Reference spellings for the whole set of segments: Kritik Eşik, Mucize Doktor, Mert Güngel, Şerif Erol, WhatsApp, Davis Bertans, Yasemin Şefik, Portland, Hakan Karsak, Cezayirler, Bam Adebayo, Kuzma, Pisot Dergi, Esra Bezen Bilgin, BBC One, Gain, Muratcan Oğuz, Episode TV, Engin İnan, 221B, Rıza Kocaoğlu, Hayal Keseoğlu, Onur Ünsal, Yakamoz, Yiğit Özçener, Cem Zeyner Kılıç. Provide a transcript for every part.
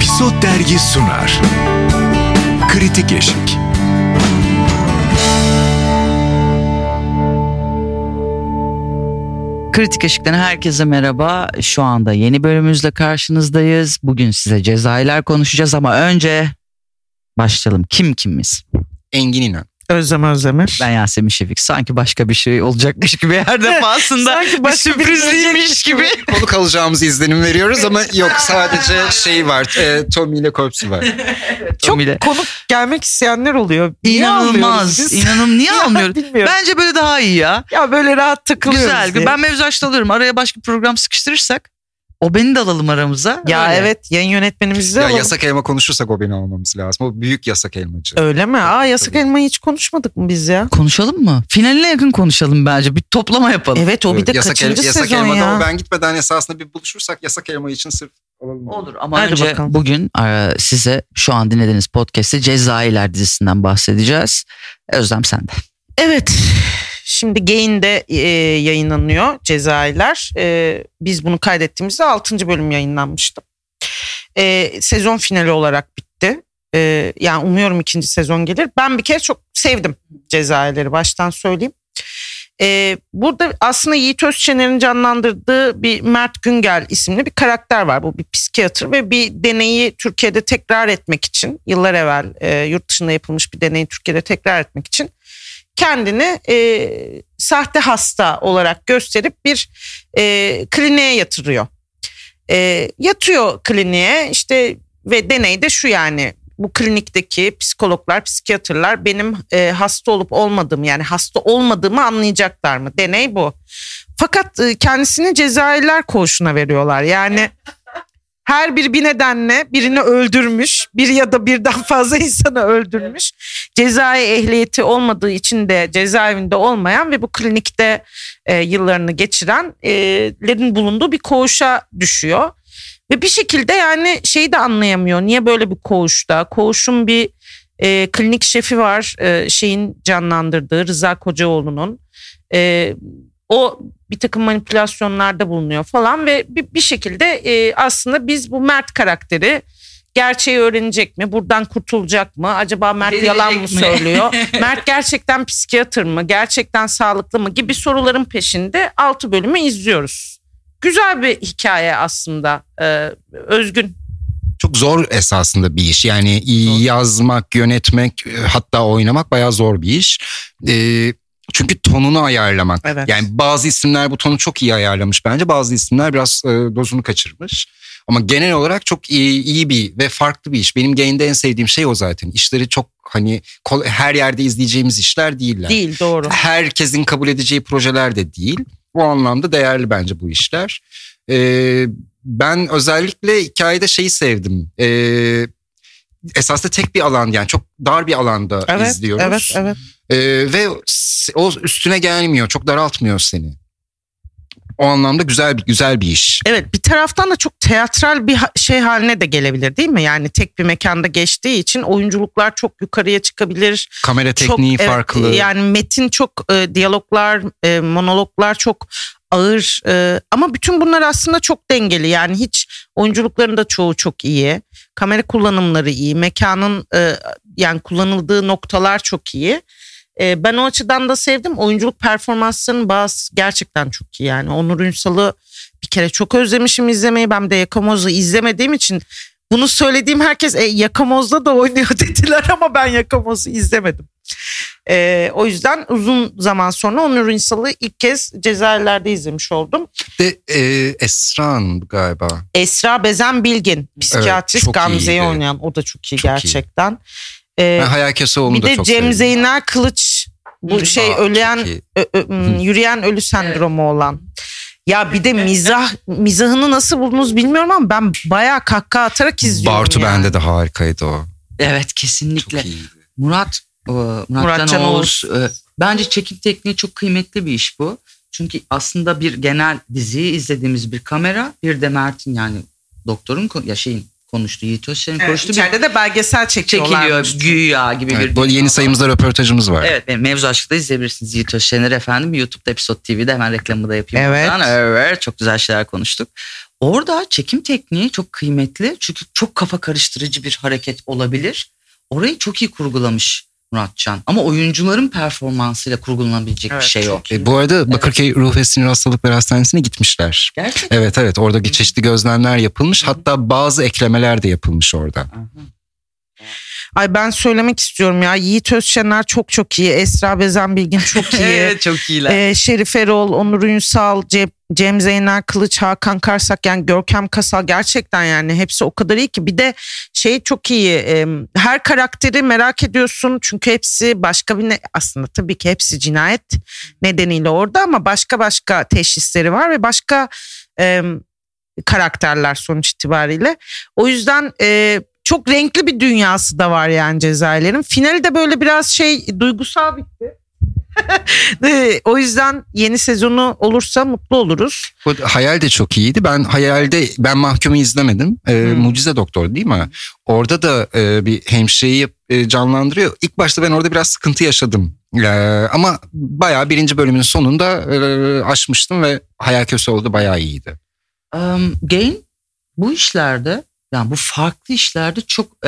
Pisot Dergi sunar. Kritik Eşik. Kritik Eşik'ten herkese merhaba. Şu anda yeni bölümümüzle karşınızdayız. Bugün size Cezayirler konuşacağız ama önce başlayalım. Kimimiz? Engin İnan. Özlem Özdemir. Ben Yasemin Şefik. Sanki başka bir şey olacakmış gibi her defasında. Sanki başka bir sürprizliymiş gibi. Konuk alacağımızı izlenim veriyoruz ama yok, sadece şey var. Tommy ile Corpsey var. Çok konuk gelmek isteyenler oluyor. İnanılmaz. İnanın niye almıyoruz? Bence böyle daha iyi ya. Ya böyle rahat takılıyoruz. Güzel. Diye. Ben mevzu açtırırım. Araya başka bir program sıkıştırırsak. O beni de alalım aramıza. Ya öyle. Evet, yayın yönetmenimizi de alalım. Ya yasak elma konuşursak o beni almamız lazım. O büyük yasak elmacı. Öyle mi? Aa, yasak elmayı hiç konuşmadık mı biz ya? Konuşalım mı? Finaline yakın konuşalım bence. Bir toplama yapalım. Evet, o bir de yasak kaçıncı sezon ya? Yasak ben gitmeden esasında bir buluşursak yasak elma için sırf alalım. Olur ama hadi önce bakalım. Bugün size şu an dinlediğiniz podcast'te Cezayirler dizisinden bahsedeceğiz. Özlem sende. Evet. Şimdi Gain'de yayınlanıyor Cezayirler. Biz bunu kaydettiğimizde 6. bölüm yayınlanmıştı. Sezon finali olarak bitti. Yani umuyorum 2. sezon gelir. Ben bir kere çok sevdim Cezayirleri, baştan söyleyeyim. Burada aslında Yiğit Özçener'in canlandırdığı bir Mert Güngel isimli bir karakter var. Bu bir psikiyatr ve bir deneyi Türkiye'de tekrar etmek için, yıllar evvel yurt dışında yapılmış bir deneyi Türkiye'de tekrar etmek için kendini sahte hasta olarak gösterip bir kliniğe yatırıyor. Yatıyor kliniğe işte ve deney de şu, yani bu klinikteki psikologlar, psikiyatrlar benim hasta olup olmadığımı, yani hasta olmadığımı anlayacaklar mı? Deney bu. Fakat kendisini Cezayirler koğuşuna veriyorlar. Yani her biri bir nedenle birini öldürmüş, bir ya da birden fazla insanı öldürmüş. Cezai ehliyeti olmadığı için de cezaevinde olmayan ve bu klinikte yıllarını geçirenlerin bulunduğu bir koğuşa düşüyor. Ve bir şekilde yani şeyi de anlayamıyor. Niye böyle bir koğuşta? Koğuşun bir klinik şefi var. Şeyin canlandırdığı Rıza Kocaoğlu'nun. O bir takım manipülasyonlarda bulunuyor falan ve bir şekilde aslında biz bu Mert karakteri, gerçeği öğrenecek mi? Buradan kurtulacak mı? Acaba Mert delirecek yalan mı söylüyor? Mert gerçekten psikiyatr mı? Gerçekten sağlıklı mı? Gibi soruların peşinde 6 bölümü izliyoruz. Güzel bir hikaye aslında. Özgün. Çok zor esasında bir iş. Yani zor. Yazmak, yönetmek, hatta oynamak bayağı zor bir iş. Çünkü tonunu ayarlamak. Evet. Yani bazı isimler bu tonu çok iyi ayarlamış bence. Bazı isimler biraz dozunu kaçırmış. Ama genel olarak çok iyi bir ve farklı bir iş. Benim Gain'de en sevdiğim şey o zaten. İşleri çok hani her yerde izleyeceğimiz işler değiller. Değil, doğru. Herkesin kabul edeceği projeler de değil. Bu anlamda değerli bence bu işler. Ben özellikle hikayede şeyi sevdim. Esasında tek bir alan, yani çok dar bir alanda, evet, izliyoruz. Evet. Ve o üstüne gelmiyor, çok daraltmıyor seni. O anlamda güzel bir iş. Evet, bir taraftan da çok teatral bir şey haline de gelebilir değil mi? Yani tek bir mekanda geçtiği için oyunculuklar çok yukarıya çıkabilir. Kamera tekniği çok farklı. Yani metin çok, diyaloglar, monologlar çok ağır. Ama bütün bunlar aslında çok dengeli. Yani hiç oyunculukların da çoğu çok iyi. Kamera kullanımları iyi. Mekanın yani kullanıldığı noktalar çok iyi. Ben o açıdan da sevdim. Oyunculuk performanslarının bazı gerçekten çok iyi yani. Onur Ünsal'ı bir kere çok özlemişim izlemeyi. Ben de Yakamoz'u izlemediğim için bunu söylediğim herkes Yakamoz'da da oynuyor dediler ama ben Yakamoz'u izlemedim. O yüzden uzun zaman sonra Onur Ünsal'ı ilk kez Cezayirler'de izlemiş oldum. Esra'nın galiba. Esra Bezen Bilgin, psikiyatrist, evet, Gamze'yi oynayan, o da çok iyi, çok gerçekten. Iyi. Hayal Keseoğlu da çok sevdim. Bir de Cem Zeyner Kılıç, bu şey yürüyen ölü sendromu, evet, olan. Ya bir de mizahını nasıl buldunuz bilmiyorum ama ben bayağı kahkaha atarak izliyorum. Bartu yani. Bende de harikaydı o. Evet, kesinlikle. Muratcan Oğuz. Bence çekim tekniği çok kıymetli bir iş bu. Çünkü aslında bir genel diziyi izlediğimiz bir kamera, bir de Mert'in, yani doktorun konuştu. Yiğit Özçener'in konuştu. İçeride de belgesel çekiliyor. Güya gibi, evet, bir. Böyle yeni sayımızda röportajımız var. Evet. Mevzu Aşk'ta izleyebilirsiniz Yiğit Özçener efendim. YouTube'da Episode TV'de hemen reklamı da yapayım. Evet. Buradan. Evet. Çok güzel şeyler konuştuk. Orada çekim tekniği çok kıymetli. Çünkü çok kafa karıştırıcı bir hareket olabilir. Orayı çok iyi kurgulamış Muratcan. Ama oyuncuların performansıyla kurgulanabilecek bir şey yok. Bu arada Bakırköy Ruh ve Sinir Hastalıkları Hastanesi'ne gitmişler. Gerçekten? Evet, orada çeşitli gözlemler yapılmış. Hı-hı. Hatta bazı eklemeler de yapılmış orada. Hı-hı. Ay ben söylemek istiyorum ya, Yiğit Özçener çok iyi. Esra Bezen Bilgin çok iyi. Evet, çok iyiler. Şerif Erol, Onur Ünsal, Cem Zeyner Kılıç, Hakan Karsak, yani Görkem Kasal, gerçekten yani hepsi o kadar iyi ki. Bir de çok iyi, her karakteri merak ediyorsun çünkü hepsi başka bir aslında tabii ki hepsi cinayet nedeniyle orada ama başka teşhisleri var ve başka karakterler sonuç itibariyle. O yüzden çok renkli bir dünyası da var yani Cezayirlerin. Finali de böyle biraz duygusal bitti. O yüzden yeni sezonu olursa mutlu oluruz. Hayal de çok iyiydi. Ben Mahkum'u izlemedim. Mucize Doktor değil mi? Hmm. Orada da bir hemşireyi canlandırıyor. İlk başta ben orada biraz sıkıntı yaşadım. Ama bayağı birinci bölümün sonunda aşmıştım ve Hayal Keseoğlu da bayağı iyiydi. Gain bu işlerde, yani bu farklı işlerde çok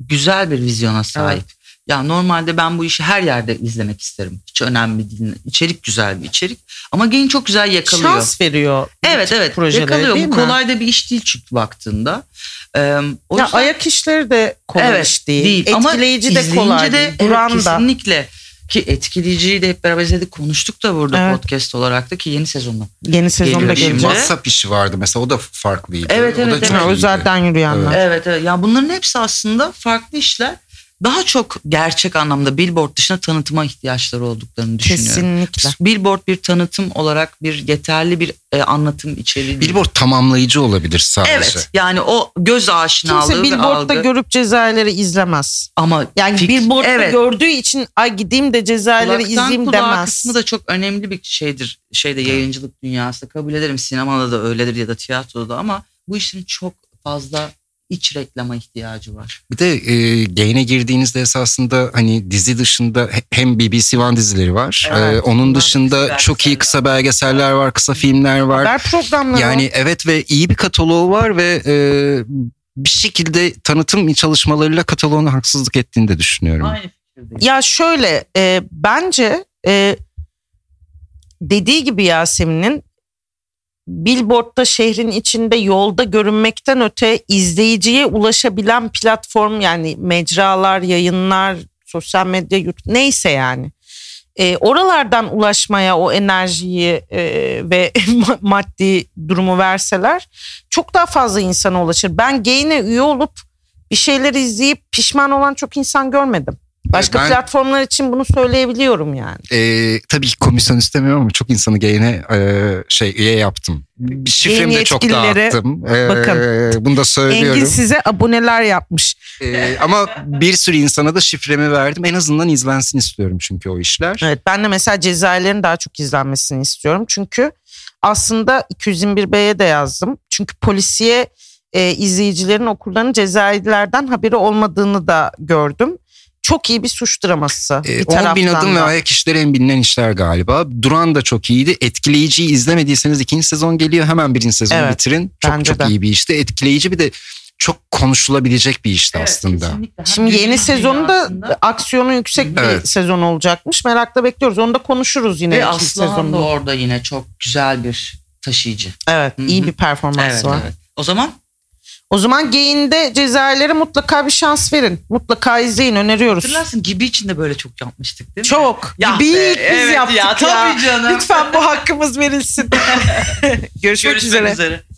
güzel bir vizyona sahip. Evet. Ya normalde ben bu işi her yerde izlemek isterim. Hiç önemli değil. İçerik güzel bir içerik. Ama Gain çok güzel yakalıyor. Şans veriyor. Evet. Yakalıyor. Bu kolay da bir iş değil çünkü baktığında. O yüzden... Ayak işleri de kolay iş değil. Etkileyici ama de kolay değil. Kesinlikle. Ki etkileyiciyi de hep beraber izledik, konuştuk da burada podcast olarak da, ki yeni sezonda geliyor. WhatsApp işi vardı mesela, o da farklıydı. O zaten yürüyenler. Evet. Yani bunların hepsi aslında farklı işler. Daha çok gerçek anlamda billboard dışında tanıtıma ihtiyaçları olduklarını düşünüyorum. Kesinlikle. Billboard bir tanıtım olarak bir yeterli bir anlatım içeriği. Billboard tamamlayıcı olabilir sadece. Evet, yani o göz aşinalığı. Kimse billboard'da görüp Cezayirleri izlemez. Ama yani billboard'da gördüğü için ay gideyim de Cezayirleri izleyeyim demez. Kulak kısmı da çok önemli bir şeydir. Yayıncılık dünyasında kabul ederim, sinemada da öyledir ya da tiyatroda, ama bu işin çok fazla iç reklama ihtiyacı var. Bir de Gain'e girdiğinizde esasında hani dizi dışında hem BBC One dizileri var. Evet, onun dışında çok iyi kısa belgeseller var, kısa filmler var. Haber programları. Yani evet, ve iyi bir kataloğu var ve bir şekilde tanıtım çalışmalarıyla kataloğuna haksızlık ettiğini de düşünüyorum. Aynı fikirdeyim. Ya bence dediği gibi Yasemin'in, billboard'da şehrin içinde yolda görünmekten öte izleyiciye ulaşabilen platform, yani mecralar, yayınlar, sosyal medya, neyse yani. Oralardan ulaşmaya o enerjiyi ve maddi durumu verseler çok daha fazla insana ulaşır. Ben Gain'e üye olup bir şeyler izleyip pişman olan çok insan görmedim. Başka platformlar için bunu söyleyebiliyorum yani. Tabii ki komisyon istemiyorum ama çok insanı Gain'e üye yaptım. Şifremi de çok dağıttım. Bakın, bunu da söylüyorum. Engin size aboneler yapmış. Ama bir sürü insana da şifremi verdim. En azından izlensin istiyorum çünkü o işler. Evet, ben de mesela Cezayirlerin daha çok izlenmesini istiyorum. Çünkü aslında 221B'ye de yazdım. Çünkü polisiye izleyicilerin okullarının Cezayirlerden haberi olmadığını da gördüm. Çok iyi bir suç draması bir taraftan da. 10 bin adım ve ayak işleri en bilinen işler galiba. Duran da çok iyiydi. Etkileyiciyi izlemediyseniz 2. sezon geliyor. Hemen 1. sezonu bitirin. Çok iyi bir işti. Etkileyici bir de çok konuşulabilecek bir işti aslında. Kesinlikle. Şimdi yeni sezonda aksiyonu yüksek bir sezon olacakmış. Merakla bekliyoruz. Onu da konuşuruz yine. Ve Aslıhan da orada yine çok güzel bir taşıyıcı. Evet. Hı-hı. İyi bir performansı var. Evet. O zaman Gain'de Cezayirlere mutlaka bir şans verin. Mutlaka izleyin, öneriyoruz. Hatırlarsın, Gibi için de böyle çok yapmıştık değil mi? Çok. Gibi'yi biz yaptık ya. Tabii canım. Lütfen bu hakkımız verilsin. Görüşmek üzere.